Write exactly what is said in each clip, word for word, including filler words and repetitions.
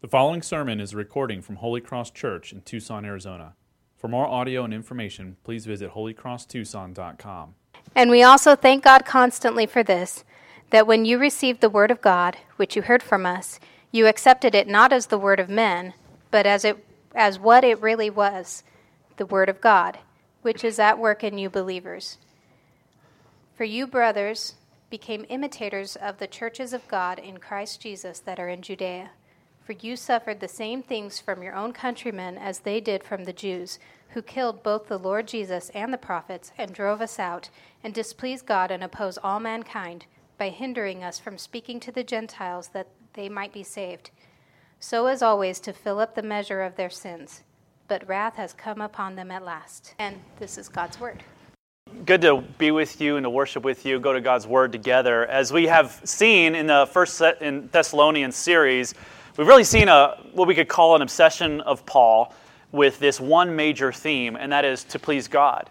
The following sermon is a recording from Holy Cross Church in Tucson, Arizona. For more audio and information, please visit holy cross tucson dot com. And we also thank God constantly for this, that when you received the word of God, which you heard from us, you accepted it not as the word of men, but as it as what it really was, the word of God, which is at work in you believers. For you, brothers, became imitators of the churches of God in Christ Jesus that are in Judea. For you suffered the same things from your own countrymen as they did from the Jews, who killed both the Lord Jesus and the prophets, and drove us out, and displeased God and opposed all mankind, by hindering us from speaking to the Gentiles that they might be saved, so as always to fill up the measure of their sins. But wrath has come upon them at last. And this is God's word. Good to be with you and to worship with you, go to God's word together. As we have seen in the first in Thessalonians series, we've really seen a what we could call an obsession of Paul with this one major theme, and that is to please God.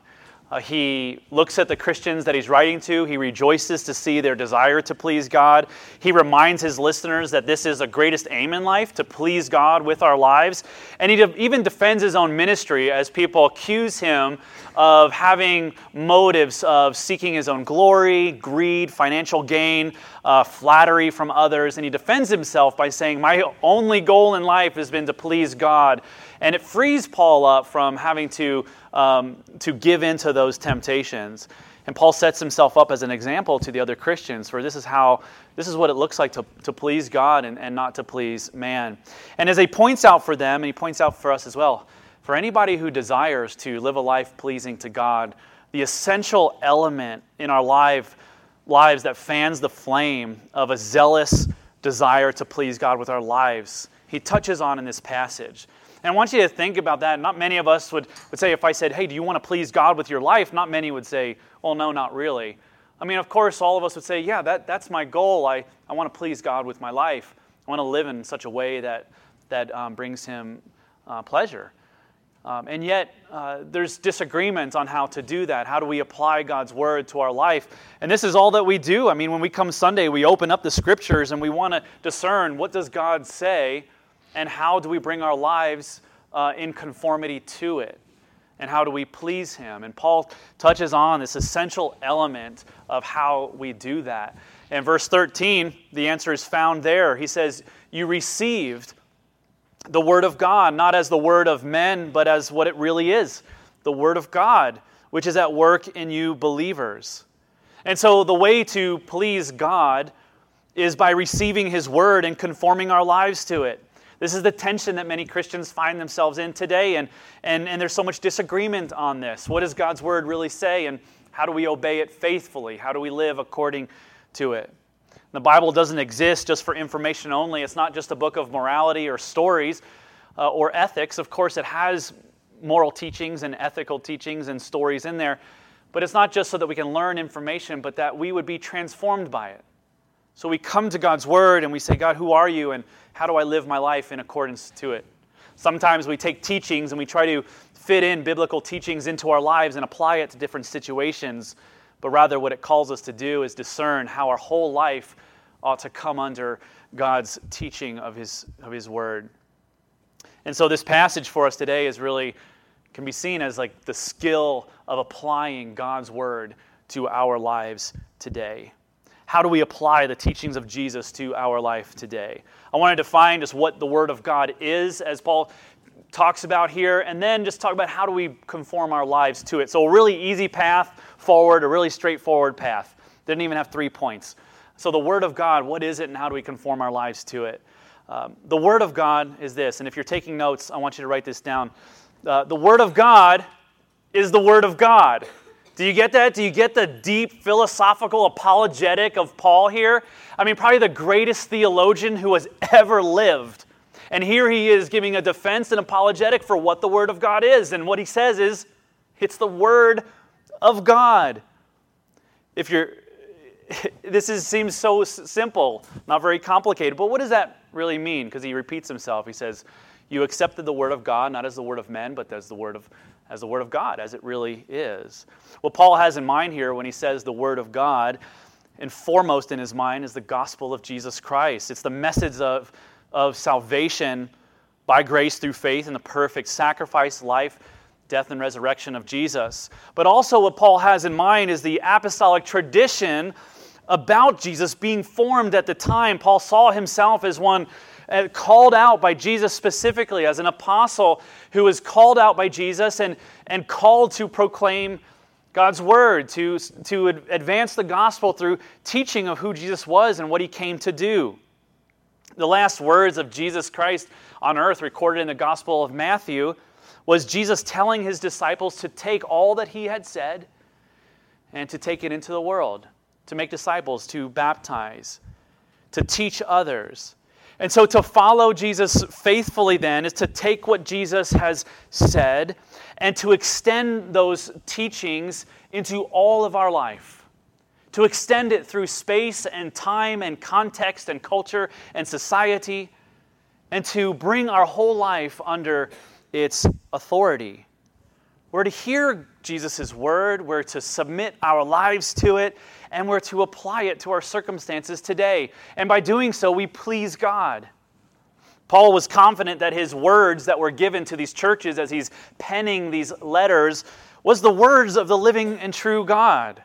Uh, he looks at the Christians that he's writing to. He rejoices to see their desire to please God. He reminds his listeners that this is the greatest aim in life, to please God with our lives. And he de- even defends his own ministry as people accuse him of having motives of seeking his own glory, greed, financial gain, uh, flattery from others. And he defends himself by saying, my only goal in life has been to please God. And it frees Paul up from having to um, to give in to those temptations. And Paul sets himself up as an example to the other Christians, for this is how this is what it looks like to, to please God and, and not to please man. And as he points out for them, and he points out for us as well, for anybody who desires to live a life pleasing to God, the essential element in our life, lives that fans the flame of a zealous desire to please God with our lives, he touches on in this passage. And I want you to think about that. Not many of us would, would say, if I said, hey, do you want to please God with your life? Not many would say, well, no, not really. I mean, of course, all of us would say, yeah, that, that's my goal. I, I want to please God with my life. I want to live in such a way that, that um, brings him uh, pleasure. Um, and yet, uh, there's disagreements on how to do that. How do we apply God's word to our life? And this is all that we do. I mean, when we come Sunday, we open up the scriptures and we want to discern what does God say. And how do we bring our lives uh, in conformity to it? And how do we please him? And Paul touches on this essential element of how we do that. In verse thirteen, the answer is found there. He says, you received the word of God, not as the word of men, but as what it really is, the word of God, which is at work in you believers. And so the way to please God is by receiving his word and conforming our lives to it. This is the tension that many Christians find themselves in today, and, and, and there's so much disagreement on this. What does God's word really say, and how do we obey it faithfully? How do we live according to it? The Bible doesn't exist just for information only. It's not just a book of morality or stories uh, or ethics. Of course, it has moral teachings and ethical teachings and stories in there, but it's not just so that we can learn information, but that we would be transformed by it. So we come to God's word and we say, God, who are you and how do I live my life in accordance to it? Sometimes we take teachings and we try to fit in biblical teachings into our lives and apply it to different situations. But rather what it calls us to do is discern how our whole life ought to come under God's teaching of his, of his word. And so this passage for us today is really, can be seen as like the skill of applying God's word to our lives today. How do we apply the teachings of Jesus to our life today? I want to define just what the Word of God is, as Paul talks about here, and then just talk about how do we conform our lives to it. So a really easy path forward, a really straightforward path. Didn't even have three points. So the Word of God, what is it and how do we conform our lives to it? Um, the Word of God is this, and if you're taking notes, I want you to write this down. Uh, the Word of God is the Word of God. Do you get that? Do you get the deep philosophical apologetic of Paul here? I mean, probably the greatest theologian who has ever lived. And here he is giving a defense and apologetic for what the Word of God is. And what he says is, it's the Word of God. If you're, this is, seems so simple, not very complicated. But what does that really mean? Because he repeats himself. He says, you accepted the Word of God, not as the Word of men, but as the Word of as the Word of God, as it really is. What Paul has in mind here when he says the Word of God, and foremost in his mind is the gospel of Jesus Christ. It's the message of, of salvation by grace through faith in the perfect sacrifice, life, death, and resurrection of Jesus. But also what Paul has in mind is the apostolic tradition about Jesus being formed at the time. Paul saw himself as one called out by Jesus specifically, as an apostle who was called out by Jesus and, and called to proclaim God's word, to, to advance the gospel through teaching of who Jesus was and what he came to do. The last words of Jesus Christ on earth recorded in the Gospel of Matthew was Jesus telling his disciples to take all that he had said and to take it into the world, to make disciples, to baptize, to teach others. And so to follow Jesus faithfully then is to take what Jesus has said and to extend those teachings into all of our life, to extend it through space and time and context and culture and society, and to bring our whole life under its authority. We're to hear Jesus' word, we're to submit our lives to it, and we're to apply it to our circumstances today. And by doing so, we please God. Paul was confident that his words that were given to these churches as he's penning these letters was the words of the living and true God,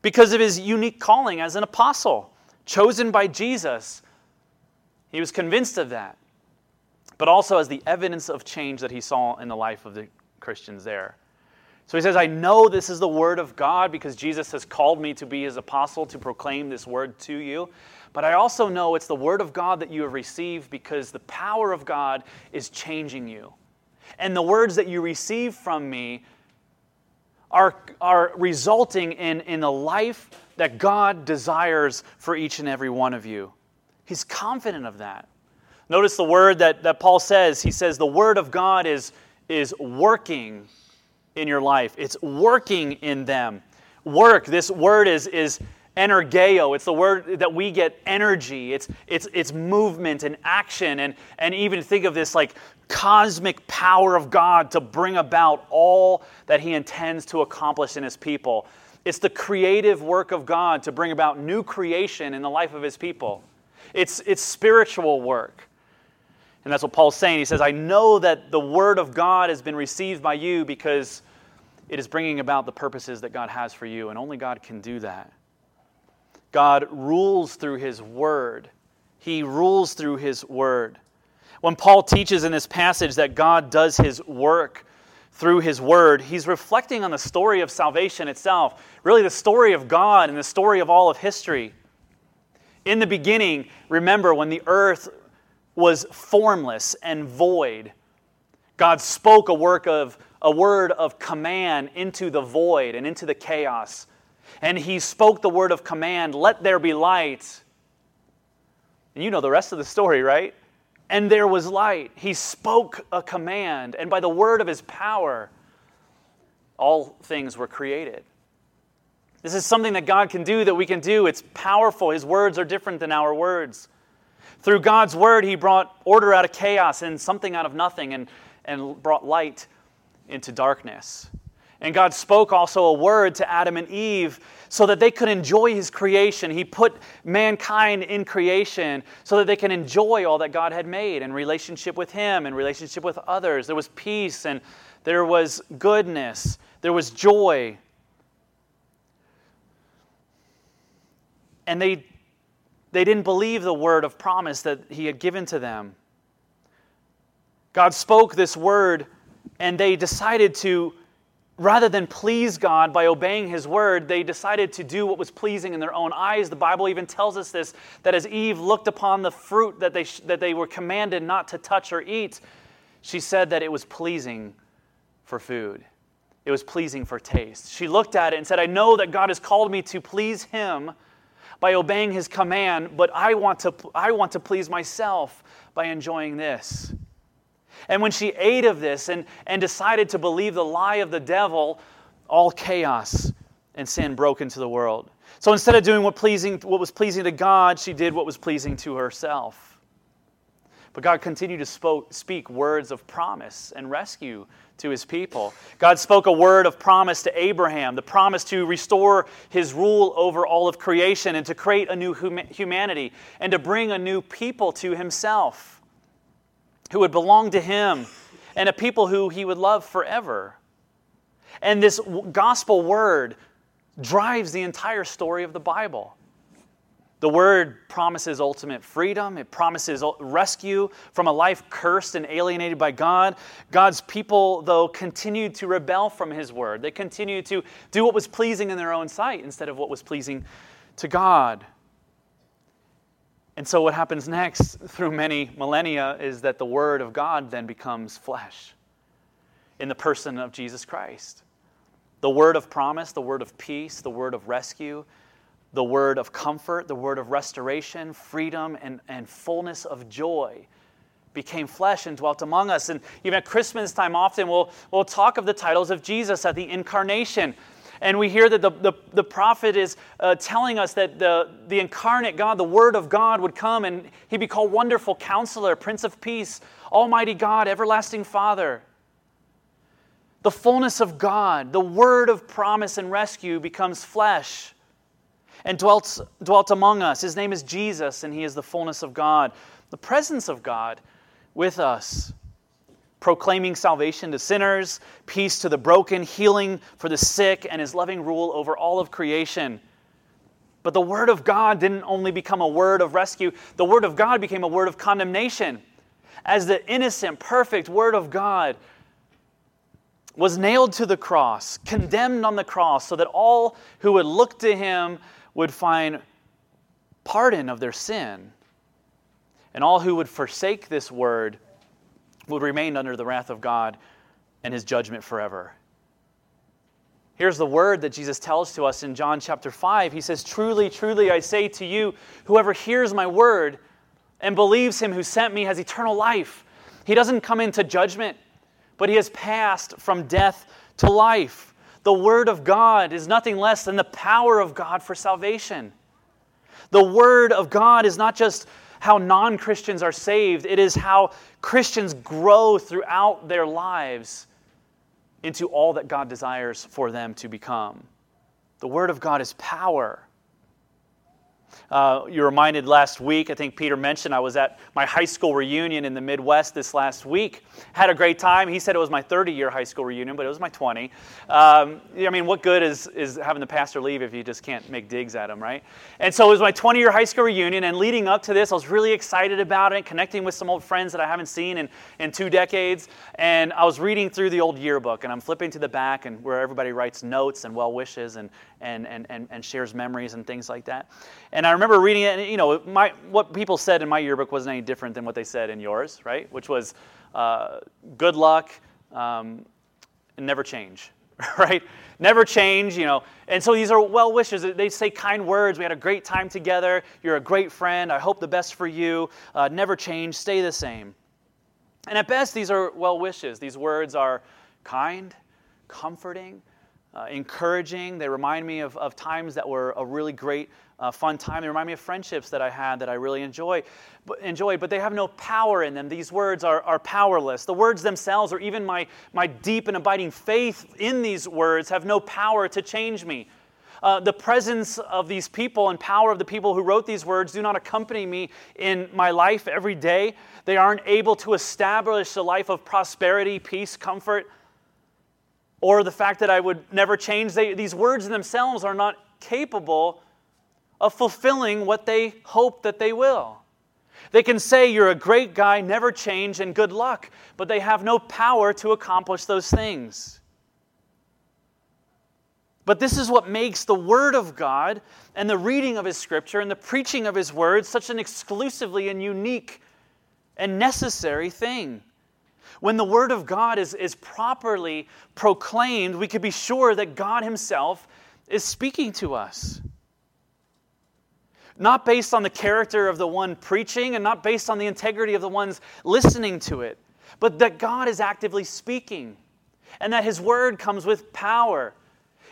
because of his unique calling as an apostle, chosen by Jesus. He was convinced of that, but also as the evidence of change that he saw in the life of the Christians there. So he says, I know this is the word of God because Jesus has called me to be his apostle to proclaim this word to you. But I also know it's the word of God that you have received because the power of God is changing you. And the words that you receive from me are, are resulting in, in the life that God desires for each and every one of you. He's confident of that. Notice the word that, that Paul says. He says the word of God is, is working in your life. It's working in them. Work, this word is, is energeo. It's the word that we get energy. It's it's it's movement and action. And, and even think of this like cosmic power of God to bring about all that he intends to accomplish in his people. It's the creative work of God to bring about new creation in the life of his people. It's it's spiritual work. And that's what Paul's saying. He says, I know that the word of God has been received by you because it is bringing about the purposes that God has for you, and only God can do that. God rules through his word. He rules through his word. When Paul teaches in this passage that God does his work through his word, he's reflecting on the story of salvation itself, really the story of God and the story of all of history. In the beginning, remember when the earth was formless and void, God spoke a work of a word of command into the void and into the chaos. And he spoke the word of command, let there be light. And you know the rest of the story, right? And there was light. He spoke a command, and by the word of his power, all things were created. This is something that God can do, that we can do. It's powerful. His words are different than our words. Through God's word, he brought order out of chaos and something out of nothing, and, and brought light into darkness. And God spoke also a word to Adam and Eve so that they could enjoy his creation. He put mankind in creation so that they can enjoy all that God had made in relationship with him and relationship with others. There was peace, and there was goodness. There was joy. And they They didn't believe the word of promise that he had given to them. God spoke this word, and they decided to, rather than please God by obeying his word, they decided to do what was pleasing in their own eyes. The Bible even tells us this, that as Eve looked upon the fruit that they, that they were commanded not to touch or eat, she said that it was pleasing for food. It was pleasing for taste. She looked at it and said, I know that God has called me to please him by obeying his command, but I want to I want to please myself by enjoying this. And when she ate of this and, and decided to believe the lie of the devil, all chaos and sin broke into the world. So instead of doing what pleasing what was pleasing to God, she did what was pleasing to herself. But God continued to spoke, speak words of promise and rescue to his people. God spoke a word of promise to Abraham, the promise to restore his rule over all of creation and to create a new hum- humanity and to bring a new people to himself who would belong to him and a people who he would love forever. And this gospel word drives the entire story of the Bible. The word promises ultimate freedom. It promises rescue from a life cursed and alienated by God. God's people, though, continued to rebel from his word. They continued to do what was pleasing in their own sight instead of what was pleasing to God. And so what happens next through many millennia is that the word of God then becomes flesh in the person of Jesus Christ. The word of promise, the word of peace, the word of rescue, the word of comfort, the word of restoration, freedom, and, and fullness of joy became flesh and dwelt among us. And even at Christmas time often, we'll, we'll talk of the titles of Jesus at the incarnation. And we hear that the, the, the prophet is uh, telling us that the, the incarnate God, the word of God would come and he'd be called Wonderful Counselor, Prince of Peace, Almighty God, Everlasting Father. The fullness of God, the word of promise and rescue becomes flesh and dwelt, dwelt among us. His name is Jesus, and he is the fullness of God, the presence of God with us, proclaiming salvation to sinners, peace to the broken, healing for the sick, and his loving rule over all of creation. But the word of God didn't only become a word of rescue. The word of God became a word of condemnation, as the innocent, perfect word of God was nailed to the cross, condemned on the cross, so that all who would look to him would find pardon of their sin. And all who would forsake this word would remain under the wrath of God and his judgment forever. Here's the word that Jesus tells to us in John chapter five. He says, "Truly, truly, I say to you, whoever hears my word and believes him who sent me has eternal life." He doesn't come into judgment, but he has passed from death to life. The word of God is nothing less than the power of God for salvation. The word of God is not just how non-Christians are saved. It is how Christians grow throughout their lives into all that God desires for them to become. The word of God is power. Uh, you're reminded last week, I think Peter mentioned, I was at my high school reunion in the Midwest this last week. Had a great time. He said it was my thirty-year high school reunion, but it was my twenty. Um, I mean, what good is, is having the pastor leave if you just can't make digs at him, right? And so it was my twenty-year high school reunion, and leading up to this, I was really excited about it, connecting with some old friends that I haven't seen in, in two decades. And I was reading through the old yearbook, and I'm flipping to the back and where everybody writes notes and well wishes and and and and, and shares memories and things like that. And I remember reading it, and you know, my, what people said in my yearbook wasn't any different than what they said in yours, right? Which was, uh, good luck, um, and never change, right? Never change, you know. And so these are well wishes. They say kind words. We had a great time together. You're a great friend. I hope the best for you. Uh, never change. Stay the same. And at best, these are well wishes. These words are kind, comforting, uh, encouraging. They remind me of, of times that were a really great Uh, fun time. They remind me of friendships that I had that I really enjoy, but, enjoyed, but they have no power in them. These words are, are powerless. The words themselves, or even my, my deep and abiding faith in these words, have no power to change me. Uh, the presence of these people and power of the people who wrote these words do not accompany me in my life every day. They aren't able to establish a life of prosperity, peace, comfort, or the fact that I would never change. They, these words themselves are not capable of fulfilling what they hope that they will. They can say, "You're a great guy, never change, and good luck," but they have no power to accomplish those things. But this is what makes the Word of God and the reading of His Scripture and the preaching of His Word such an exclusively and unique and necessary thing. When the Word of God is, is properly proclaimed, we can be sure that God Himself is speaking to us. Not based on the character of the one preaching and not based on the integrity of the ones listening to it, but that God is actively speaking and that His Word comes with power.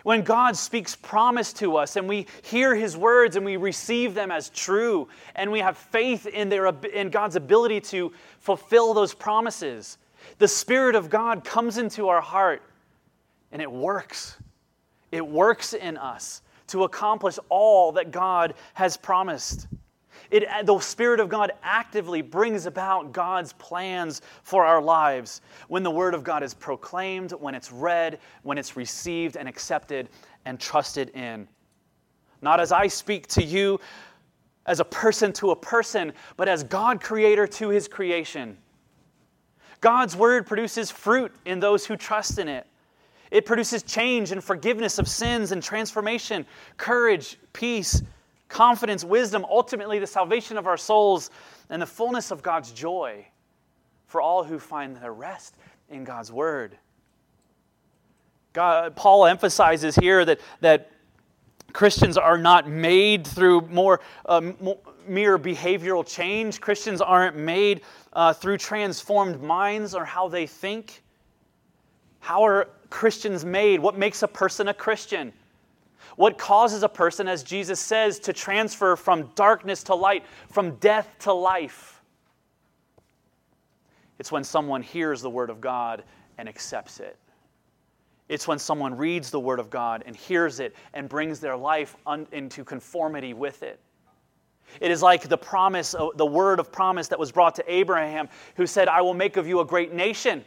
When God speaks promise to us and we hear his words and we receive them as true and we have faith in their in God's ability to fulfill those promises, the Spirit of God comes into our heart and it works. It works in us to accomplish all that God has promised. It, the Spirit of God actively brings about God's plans for our lives when the Word of God is proclaimed, when it's read, when it's received and accepted and trusted in. Not as I speak to you as a person to a person, but as God creator to his creation. God's Word produces fruit in those who trust in it. It produces change and forgiveness of sins and transformation, courage, peace, confidence, wisdom, ultimately the salvation of our souls and the fullness of God's joy for all who find their rest in God's word. God, Paul emphasizes here that, that Christians are not made through more, uh, more mere behavioral change. Christians aren't made uh, through transformed minds or how they think. How are Christians made? What makes a person a Christian? What causes a person, as Jesus says, to transfer from darkness to light, from death to life? It's when someone hears the Word of God and accepts it. It's when someone reads the Word of God and hears it and brings their life un- into conformity with it. It is like the promise, the word of promise that was brought to Abraham, who said, "I will make of you a great nation.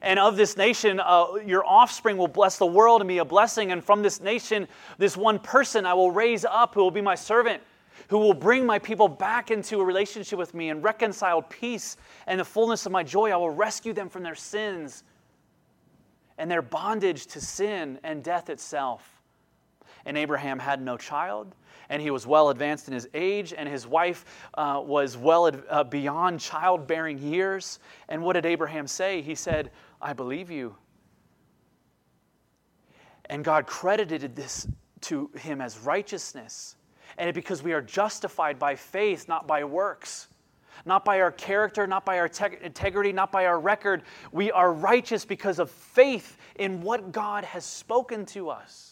And of this nation, uh, your offspring will bless the world and be a blessing. And from this nation, this one person I will raise up who will be my servant, who will bring my people back into a relationship with me and reconcile peace and the fullness of my joy. I will rescue them from their sins and their bondage to sin and death itself." And Abraham had no child, and he was well advanced in his age, and his wife uh, was well ad- uh, beyond childbearing years. And what did Abraham say? He said, "I believe you." And God credited this to him as righteousness. And it, because we are justified by faith, not by works, not by our character, not by our te- integrity, not by our record. We are righteous because of faith in what God has spoken to us.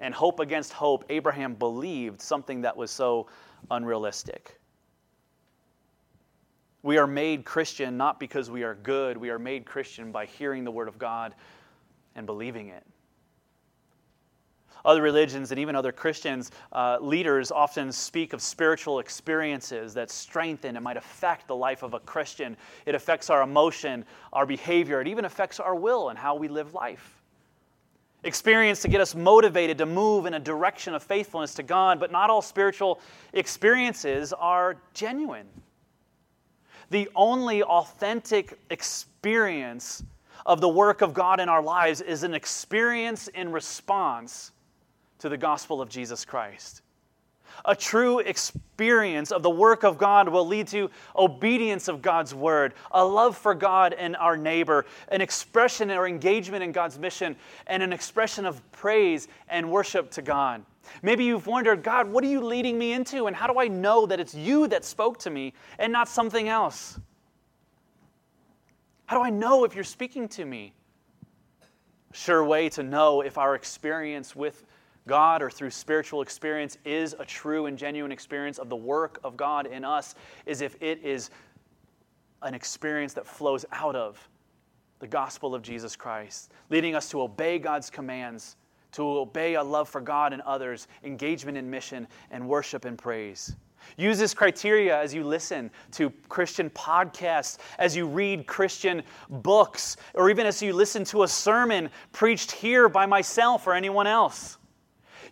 And hope against hope, Abraham believed something that was so unrealistic. We are made Christian not because we are good. We are made Christian by hearing the Word of God and believing it. Other religions and even other Christians, uh, leaders often speak of spiritual experiences that strengthen and might affect the life of a Christian. It affects our emotion, our behavior. It even affects our will and how we live life. Experience to get us motivated to move in a direction of faithfulness to God, but not all spiritual experiences are genuine. The only authentic experience of the work of God in our lives is an experience in response to the gospel of Jesus Christ. A true experience of the work of God will lead to obedience of God's word, a love for God and our neighbor, an expression or engagement in God's mission, and an expression of praise and worship to God. Maybe you've wondered, God, what are you leading me into? And how do I know that it's you that spoke to me and not something else? How do I know if you're speaking to me? A sure way to know if our experience with God or through spiritual experience is a true and genuine experience of the work of God in us is if it is an experience that flows out of the gospel of Jesus Christ, leading us to obey God's commands, to obey a love for God and others, engagement in mission, and worship and praise. Use this criteria as you listen to Christian podcasts, as you read Christian books, or even as you listen to a sermon preached here by myself or anyone else.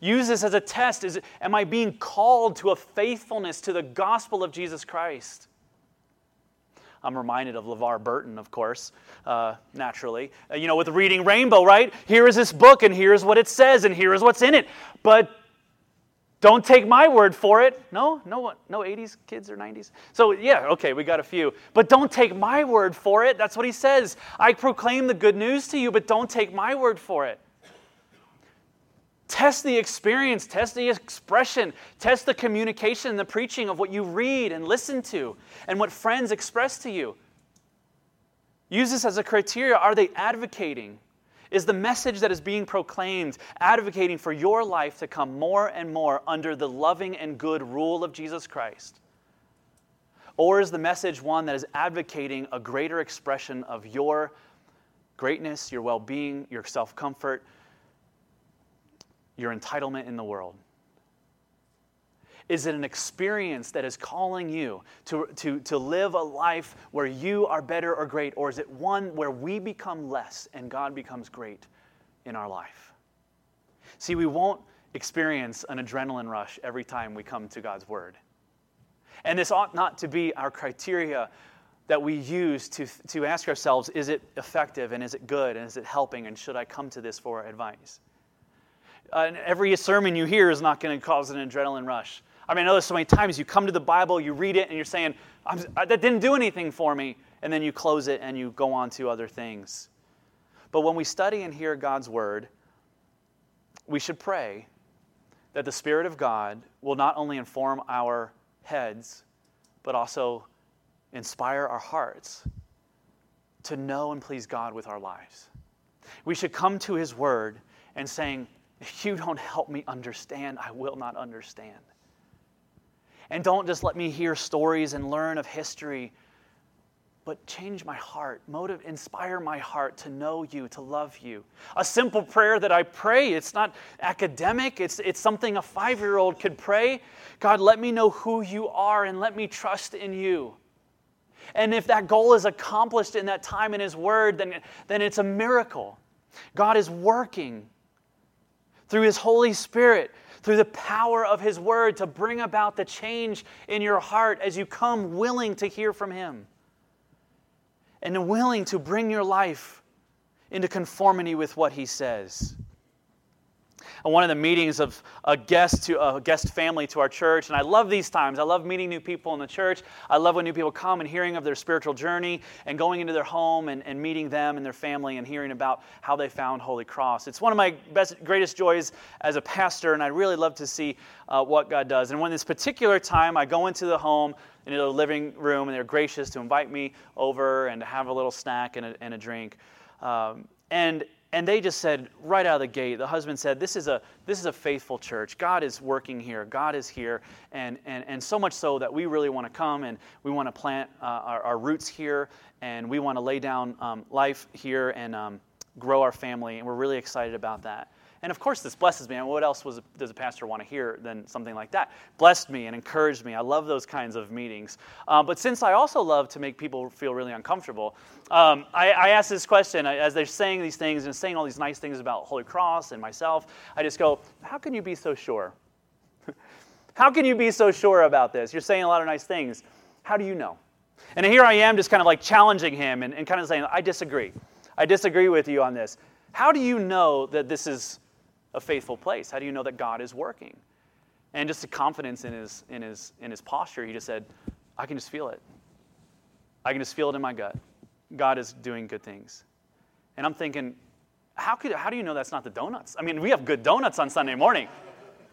Use this as a test. Is, am I being called to a faithfulness to the gospel of Jesus Christ? I'm reminded of LeVar Burton, of course, uh, naturally. Uh, you know, with Reading Rainbow, right? Here is this book, and here is what it says, and here is what's in it. But don't take my word for it. No? No, no eighties kids or nineties? So, yeah, okay, we got a few. But don't take my word for it. That's what he says. I proclaim the good news to you, but don't take my word for it. Test the experience, test the expression, test the communication, the preaching of what you read and listen to and what friends express to you. Use this as a criteria. Are they advocating? is the message that is being proclaimed, advocating for your life to come more and more under the loving and good rule of Jesus Christ? Or is the message one that is advocating a greater expression of your greatness, your well-being, your self-comfort, your entitlement in the world? Is it an experience that is calling you to, to, to live a life where you are better or great? Or is it one where we become less and God becomes great in our life? See, we won't experience an adrenaline rush every time we come to God's Word. And this ought not to be our criteria that we use to, to ask ourselves, is it effective and is it good and is it helping and should I come to this for advice? Uh, and every sermon you hear is not going to cause an adrenaline rush. I mean, I know there's so many times you come to the Bible, you read it, and you're saying, I'm, that didn't do anything for me. And then you close it and you go on to other things. But when we study and hear God's Word, we should pray that the Spirit of God will not only inform our heads, but also inspire our hearts to know and please God with our lives. We should come to His Word and saying, if you don't help me understand, I will not understand. And don't just let me hear stories and learn of history, but change my heart, motive, inspire my heart to know you, to love you. A simple prayer that I pray, it's not academic, it's, it's something a five-year-old could pray. God, let me know who you are and let me trust in you. And if that goal is accomplished in that time in His Word, then, then it's a miracle. God is working through His Holy Spirit, through the power of His Word to bring about the change in your heart as you come willing to hear from Him and willing to bring your life into conformity with what He says. And one of the meetings of a guest to a guest family to our church, and I love these times. I love meeting new people in the church. I love when new people come and hearing of their spiritual journey and going into their home and, and meeting them and their family and hearing about how they found Holy Cross. It's one of my best, greatest joys as a pastor, and I really love to see uh, what God does. And when this particular time, I go into the home, into the living room, and they're gracious to invite me over and to have a little snack and a, and a drink. Um, and And they just said, right out of the gate, the husband said, this is a this is a faithful church. God is working here. God is here. And and, and so much so that we really want to come and we want to plant uh, our, our roots here. And we want to lay down um, life here and um, grow our family. And we're really excited about that. And of course, this blesses me. And what else was, does a pastor want to hear than something like that? Blessed me and encouraged me. I love those kinds of meetings. Uh, but since I also love to make people feel really uncomfortable, um, I, I asked this question as they're saying these things and saying all these nice things about Holy Cross and myself. I just go, how can you be so sure? How can you be so sure about this? You're saying a lot of nice things. How do you know? And here I am just kind of like challenging him and, and kind of saying, I disagree. I disagree with you on this. How do you know that this is a faithful place? How do you know that God is working? And just the confidence in his in his in his posture, he just said, I can just feel it. I can just feel it in my gut. God is doing good things. And I'm thinking, how could how do you know that's not the donuts? I mean, we have good donuts on Sunday morning.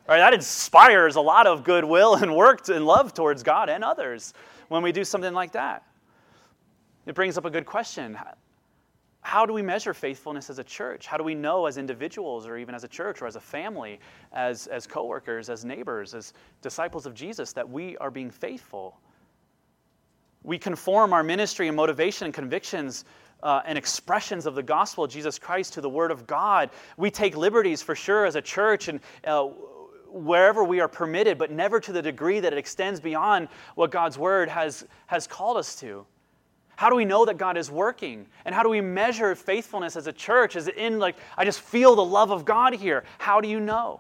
Right? That inspires a lot of goodwill and work and love towards God and others when we do something like that. It brings up a good question. How do we measure faithfulness as a church? How do we know as individuals or even as a church or as a family, as, as co-workers, as neighbors, as disciples of Jesus, that we are being faithful? We conform our ministry and motivation and convictions uh, and expressions of the gospel of Jesus Christ to the Word of God. We take liberties for sure as a church and uh, wherever we are permitted, but never to the degree that it extends beyond what God's Word has, has called us to. How do we know that God is working? And how do we measure faithfulness as a church? Is it in like, I just feel the love of God here? How do you know?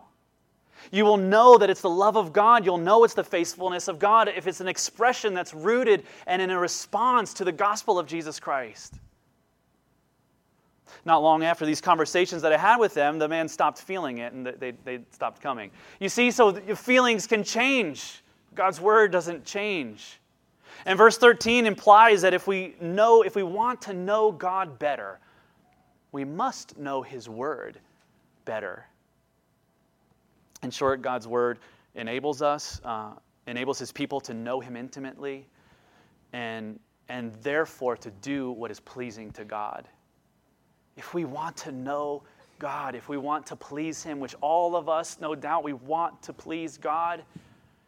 You will know that it's the love of God. You'll know it's the faithfulness of God if it's an expression that's rooted and in a response to the gospel of Jesus Christ. Not long after these conversations that I had with them, the man stopped feeling it and they, they stopped coming. You see, so your feelings can change. God's Word doesn't change. And verse thirteen implies that if we know, if we want to know God better, we must know His Word better. In short, God's Word enables us, uh, enables His people to know Him intimately, and and therefore to do what is pleasing to God. If we want to know God, if we want to please Him, which all of us, no doubt, we want to please God,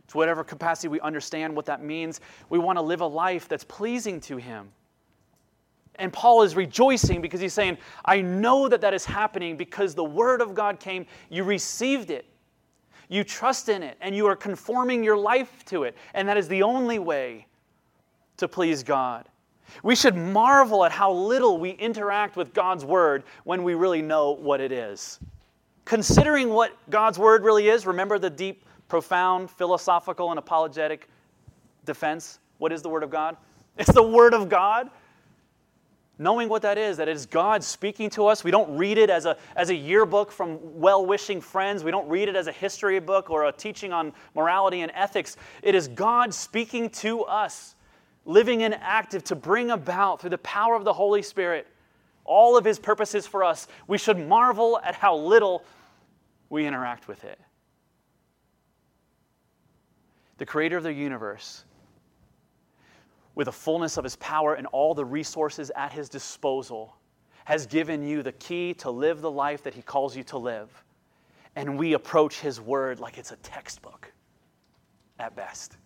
to whatever capacity we understand what that means, we want to live a life that's pleasing to Him. And Paul is rejoicing because he's saying, I know that that is happening because the Word of God came, you received it, you trust in it, and you are conforming your life to it. And that is the only way to please God. We should marvel at how little we interact with God's Word when we really know what it is. Considering what God's Word really is, remember the deep, profound, philosophical, and apologetic defense? What is the Word of God? It's the Word of God. Knowing what that is, that it is God speaking to us. We don't read it as a, as a yearbook from well-wishing friends. We don't read it as a history book or a teaching on morality and ethics. It is God speaking to us, living and active to bring about, through the power of the Holy Spirit, all of His purposes for us. We should marvel at how little we interact with it. The Creator of the universe, with the fullness of His power and all the resources at His disposal, has given you the key to live the life that He calls you to live. And we approach His Word like it's a textbook, at best.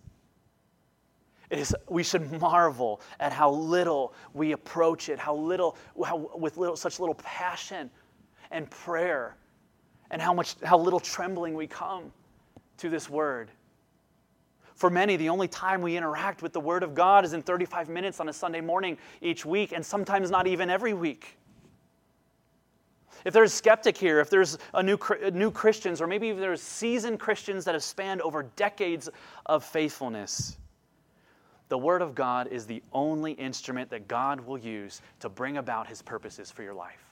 It is, we should marvel at how little we approach it, how little, how, with little, such little passion and prayer, and how much, how little trembling we come to this Word. For many, the only time we interact with the Word of God is in thirty-five minutes on a Sunday morning each week, and sometimes not even every week. If there's a skeptic here, if there's a new new Christians, or maybe if there's seasoned Christians that have spanned over decades of faithfulness, the Word of God is the only instrument that God will use to bring about His purposes for your life.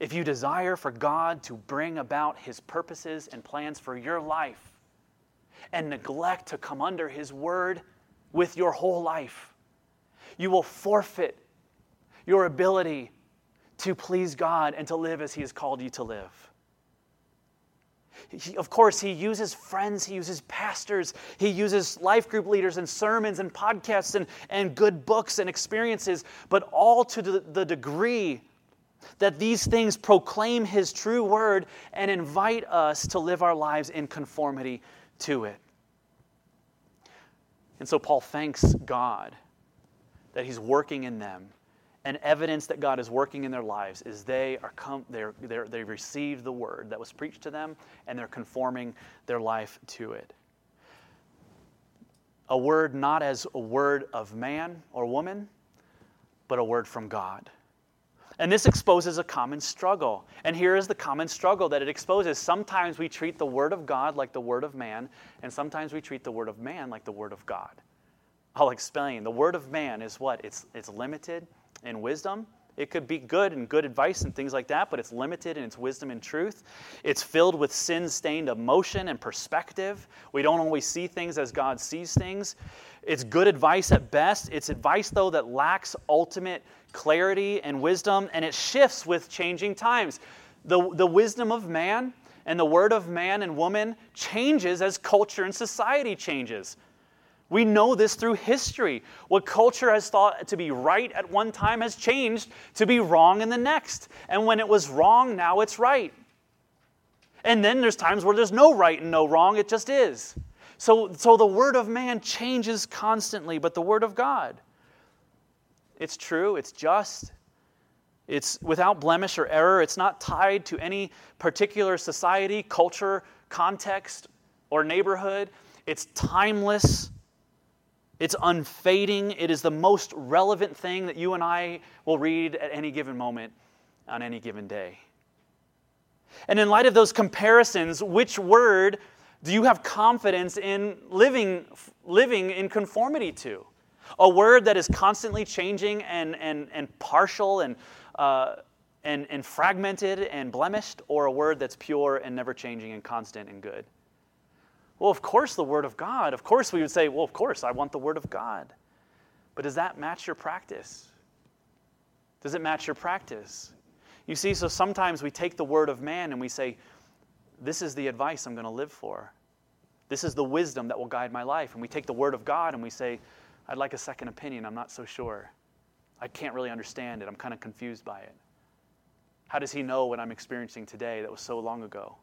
If you desire for God to bring about His purposes and plans for your life, and neglect to come under His Word with your whole life, you will forfeit your ability to please God and to live as He has called you to live. He, of course, He uses friends, He uses pastors, He uses life group leaders and sermons and podcasts and, and good books and experiences, but all to the, the degree that these things proclaim His true Word and invite us to live our lives in conformity to it. And so Paul thanks God that He's working in them. And evidence that God is working in their lives is they are come, they're, they're, they received the Word that was preached to them, and they're conforming their life to it. A word not as a word of man or woman, but a word from God. And this exposes a common struggle. And here is the common struggle that it exposes. Sometimes we treat the Word of God like the Word of man, and sometimes we treat the Word of man like the Word of God. I'll explain. The Word of man is what? It's, it's limited and wisdom. It could be good and good advice and things like that, but it's limited in its wisdom and truth. It's filled with sin-stained emotion and perspective. We don't always see things as God sees things. It's good advice at best. It's advice, though, that lacks ultimate clarity and wisdom, and it shifts with changing times. The, the wisdom of man and the word of man and woman changes as culture and society changes. We know this through history. What culture has thought to be right at one time has changed to be wrong in the next. And when it was wrong, now it's right. And then there's times where there's no right and no wrong, it just is. So, so the word of man changes constantly, but the word of God, it's true, it's just, it's without blemish or error, it's not tied to any particular society, culture, context, or neighborhood. It's timeless. It's unfading. It is the most relevant thing that you and I will read at any given moment, on any given day. And in light of those comparisons, which word do you have confidence in living, living in conformity to? A word that is constantly changing and, and, and partial and, uh, and, and fragmented and blemished, or a word that's pure and never changing and constant and good? Well, of course, the Word of God. Of course, we would say, well, of course, I want the Word of God. But does that match your practice? Does it match your practice? You see, so sometimes we take the word of man and we say, this is the advice I'm going to live for. This is the wisdom that will guide my life. And we take the Word of God and we say, I'd like a second opinion. I'm not so sure. I can't really understand it. I'm kind of confused by it. How does he know what I'm experiencing today that was so long ago?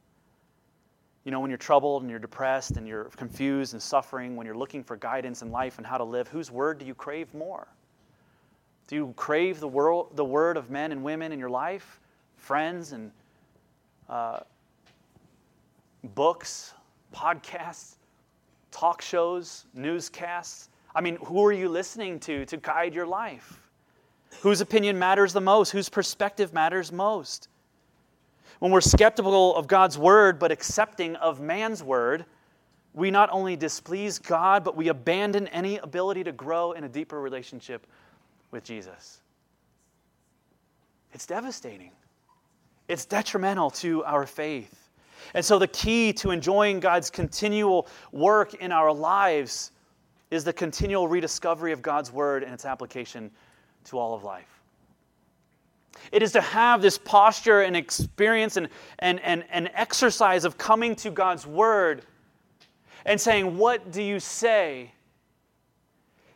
You know, when you're troubled and you're depressed and you're confused and suffering, when you're looking for guidance in life and how to live, whose word do you crave more? Do you crave the world, the word of men and women in your life, friends and uh, books, podcasts, talk shows, newscasts? I mean, who are you listening to to guide your life? Whose opinion matters the most? Whose perspective matters most? When we're skeptical of God's word but accepting of man's word, we not only displease God, but we abandon any ability to grow in a deeper relationship with Jesus. It's devastating. It's detrimental to our faith. And so the key to enjoying God's continual work in our lives is the continual rediscovery of God's word and its application to all of life. It is to have this posture and experience and, and, and, and exercise of coming to God's word and saying, what do you say?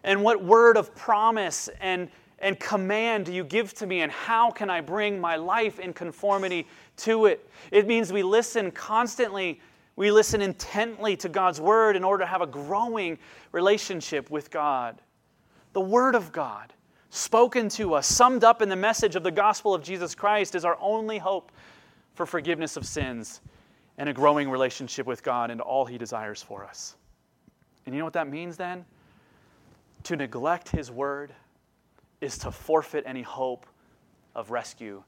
And what word of promise and, and command do you give to me? And how can I bring my life in conformity to it? It means we listen constantly. We listen intently to God's word in order to have a growing relationship with God. The word of God, spoken to us, summed up in the message of the gospel of Jesus Christ, is our only hope for forgiveness of sins and a growing relationship with God and all he desires for us. And you know what that means then? To neglect his word is to forfeit any hope of rescue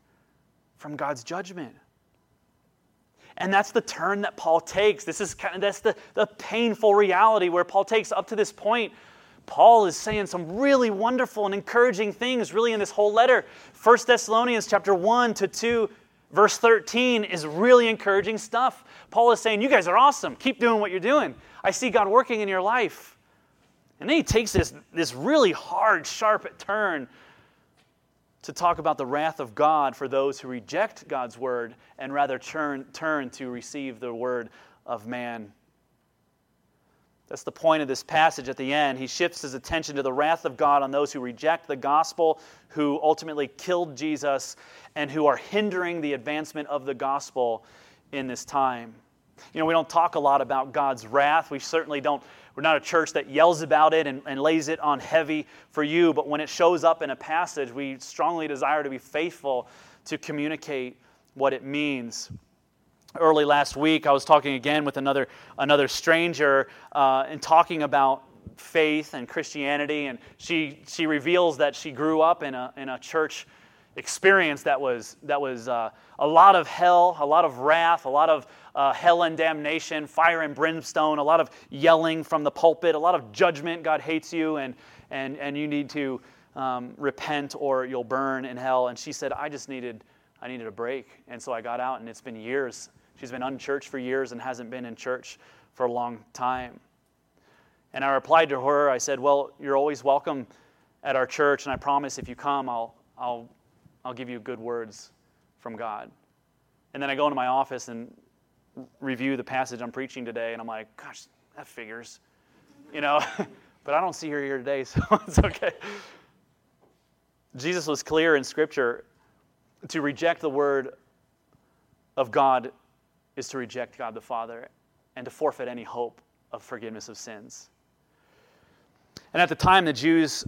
from God's judgment. And that's the turn that Paul takes. This is kind of, that's the, the painful reality where Paul takes up to this point. Paul is saying some really wonderful and encouraging things really in this whole letter. First Thessalonians chapter one to two, verse thirteen is really encouraging stuff. Paul is saying, you guys are awesome. Keep doing what you're doing. I see God working in your life. And then he takes this, this really hard, sharp turn to talk about the wrath of God for those who reject God's word and rather turn, turn to receive the word of man. That's the point of this passage at the end. He shifts his attention to the wrath of God on those who reject the gospel, who ultimately killed Jesus, and who are hindering the advancement of the gospel in this time. You know, we don't talk a lot about God's wrath. We certainly don't. We're not a church that yells about it and, and lays it on heavy for you. But when it shows up in a passage, we strongly desire to be faithful to communicate what it means. Early last week, I was talking again with another another stranger uh, and talking about faith and Christianity, and she she reveals that she grew up in a in a church experience that was that was uh, a lot of hell, a lot of wrath, a lot of uh, hell and damnation, fire and brimstone, a lot of yelling from the pulpit, a lot of judgment. God hates you, and and and you need to um, repent or you'll burn in hell. And she said, I just needed I needed a break, and so I got out, and it's been years. She's been unchurched for years and hasn't been in church for a long time. And I replied to her, I said, well, you're always welcome at our church, and I promise if you come, I'll I'll, I'll give you good words from God. And then I go into my office and review the passage I'm preaching today, and I'm like, gosh, that figures. You know, but I don't see her here today, so it's okay. Jesus was clear in Scripture. To reject the word of God is to reject God the Father and to forfeit any hope of forgiveness of sins. And at the time, the Jews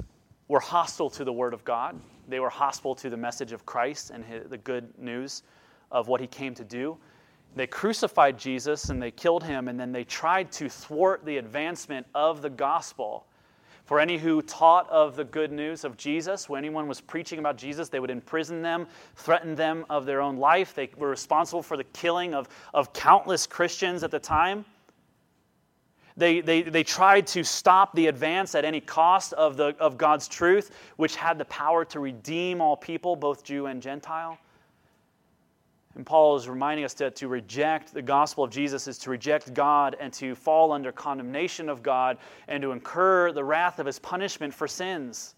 were hostile to the word of God. They were hostile to the message of Christ and his, the good news of what he came to do. They crucified Jesus and they killed him, and then they tried to thwart the advancement of the gospel. For any who taught of the good news of Jesus, when anyone was preaching about Jesus, they would imprison them, threaten them of their own life. They were responsible for the killing of, of countless Christians at the time. They, they, they tried to stop the advance at any cost of, the, of God's truth, which had the power to redeem all people, both Jew and Gentile. And Paul is reminding us that to reject the gospel of Jesus is to reject God and to fall under condemnation of God and to incur the wrath of his punishment for sins.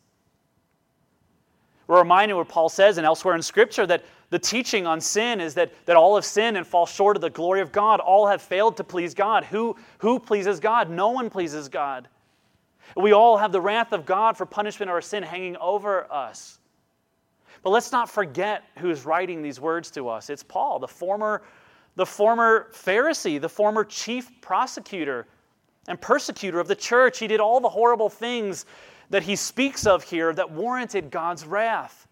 We're reminded what Paul says and elsewhere in Scripture that the teaching on sin is that, that all have sinned and fall short of the glory of God. All have failed to please God. Who, who pleases God? No one pleases God. We all have the wrath of God for punishment of our sin hanging over us. But let's not forget who's writing these words to us. It's Paul, the former, the former Pharisee, the former chief prosecutor and persecutor of the church. He did all the horrible things that he speaks of here that warranted God's wrath.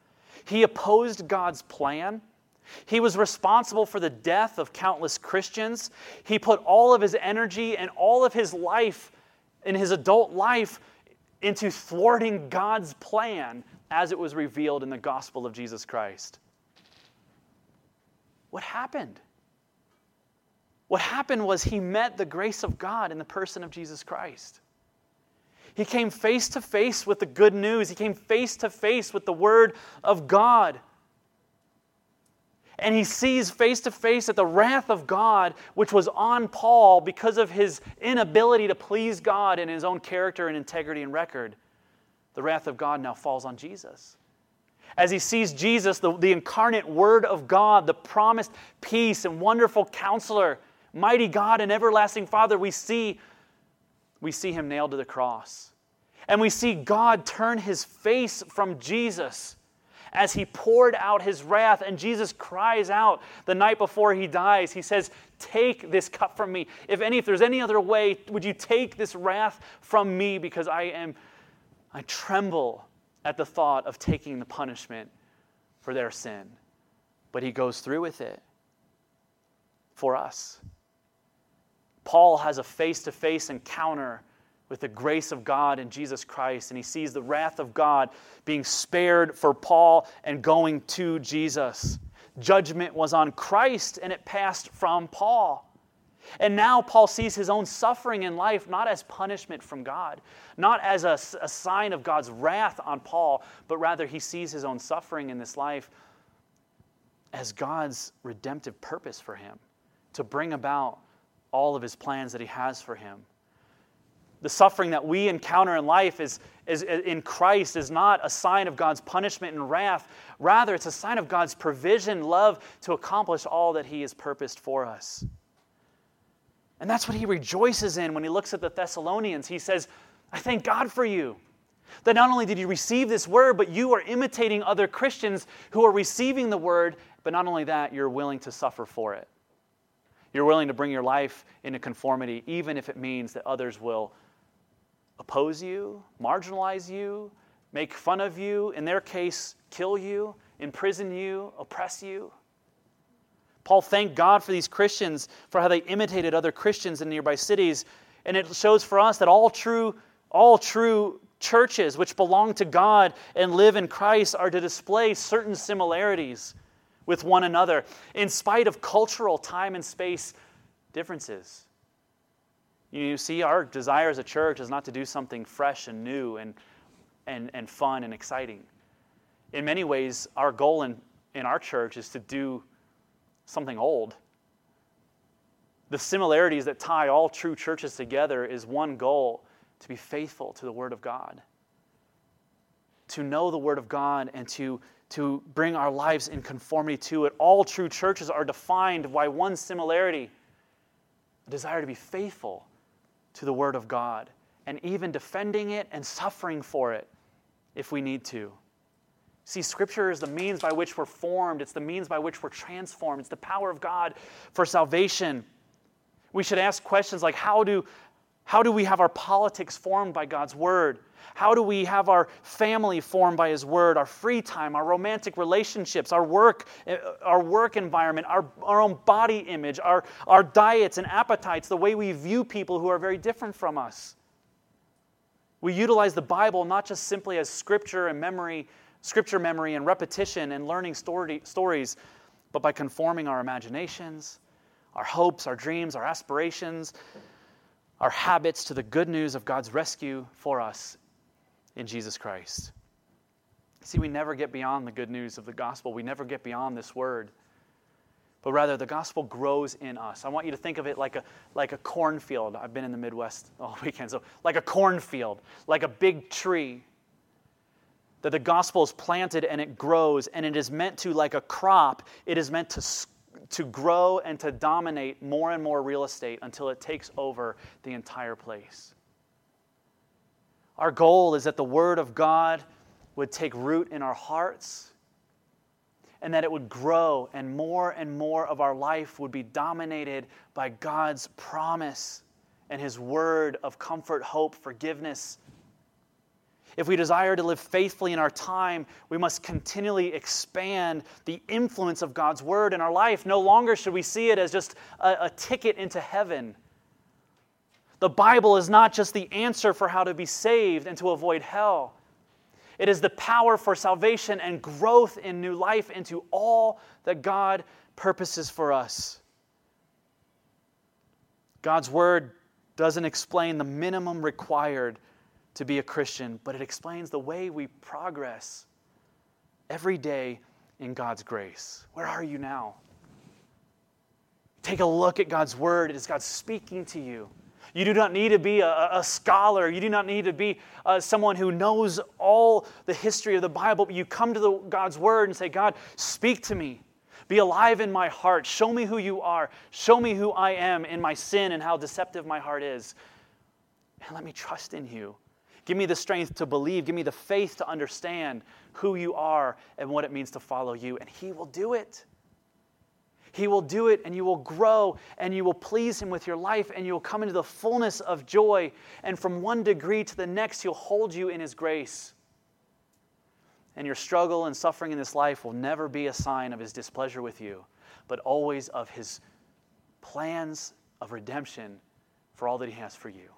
He opposed God's plan. He was responsible for the death of countless Christians. He put all of his energy and all of his life in his adult life into thwarting God's plan as it was revealed in the gospel of Jesus Christ. What happened? What happened was he met the grace of God in the person of Jesus Christ. He came face to face with the good news. He came face to face with the Word of God. And he sees face to face that the wrath of God, which was on Paul because of his inability to please God in his own character and integrity and record, the wrath of God now falls on Jesus. As he sees Jesus, the, the incarnate Word of God, the promised peace and wonderful counselor, mighty God and everlasting Father, we see, we see him nailed to the cross. And we see God turn his face from Jesus as he poured out his wrath, and Jesus cries out the night before he dies. He says, "Take this cup from me. If any, if there's any other way, would you take this wrath from me? Because I am, I tremble at the thought of taking the punishment for their sin." But he goes through with it for us. Paul has a face-to-face encounter with the grace of God in Jesus Christ, and he sees the wrath of God being spared for Paul and going to Jesus. Judgment was on Christ, and it passed from Paul. And now Paul sees his own suffering in life not as punishment from God, not as a, a sign of God's wrath on Paul, but rather he sees his own suffering in this life as God's redemptive purpose for him, to bring about all of his plans that he has for him. The suffering that we encounter in life is, is, is in Christ is not a sign of God's punishment and wrath. Rather, it's a sign of God's provision, love, to accomplish all that he has purposed for us. And that's what he rejoices in when he looks at the Thessalonians. He says, "I thank God for you, that not only did you receive this word, but you are imitating other Christians who are receiving the word, but not only that, you're willing to suffer for it. You're willing to bring your life into conformity, even if it means that others will oppose you, marginalize you, make fun of you, in their case, kill you, imprison you, oppress you." Paul thanked God for these Christians, for how they imitated other Christians in nearby cities. And it shows for us that all true, all true churches which belong to God and live in Christ are to display certain similarities with one another, in spite of cultural time and space differences. You see, our desire as a church is not to do something fresh and new and and, and fun and exciting. In many ways, our goal in, in our church is to do something old. The similarities that tie all true churches together is one goal: to be faithful to the Word of God, to know the Word of God, and to, to bring our lives in conformity to it. All true churches are defined by one similarity: a desire to be faithful to the Word of God, and even defending it and suffering for it if we need to. See, Scripture is the means by which we're formed. It's the means by which we're transformed. It's the power of God for salvation. We should ask questions like, how do, how do we have our politics formed by God's Word? How do we have our family formed by His Word, our free time, our romantic relationships, our work, our work environment, our, our own body image, our, our diets and appetites, the way we view people who are very different from us? We utilize the Bible not just simply as scripture and memory, scripture memory and repetition and learning story, stories, but by conforming our imaginations, our hopes, our dreams, our aspirations, our habits to the good news of God's rescue for us in Jesus Christ. See, we never get beyond the good news of the gospel. We never get beyond this word. But rather, the gospel grows in us. I want you to think of it like a, like a cornfield. I've been in the Midwest all weekend, so like a cornfield, like a big tree, that the gospel is planted and it grows, and it is meant to, like a crop, it is meant to, to grow and to dominate more and more real estate until it takes over the entire place. Our goal is that the Word of God would take root in our hearts and that it would grow, and more and more of our life would be dominated by God's promise and His word of comfort, hope, forgiveness. If we desire to live faithfully in our time, we must continually expand the influence of God's word in our life. No longer should we see it as just a, a ticket into heaven. The Bible is not just the answer for how to be saved and to avoid hell. It is the power for salvation and growth in new life into all that God purposes for us. God's word doesn't explain the minimum required to be a Christian, but it explains the way we progress every day in God's grace. Where are you now? Take a look at God's word. It is God speaking to you. You do not need to be a, a scholar. You do not need to be uh, someone who knows all the history of the Bible. But you come to the, God's word and say, God, speak to me. Be alive in my heart. Show me who you are. Show me who I am in my sin and how deceptive my heart is. And let me trust in you. Give me the strength to believe. Give me the faith to understand who you are and what it means to follow you. And He will do it. He will do it, and you will grow, and you will please Him with your life, and you will come into the fullness of joy. And from one degree to the next, He'll hold you in His grace. And your struggle and suffering in this life will never be a sign of His displeasure with you, but always of His plans of redemption for all that He has for you.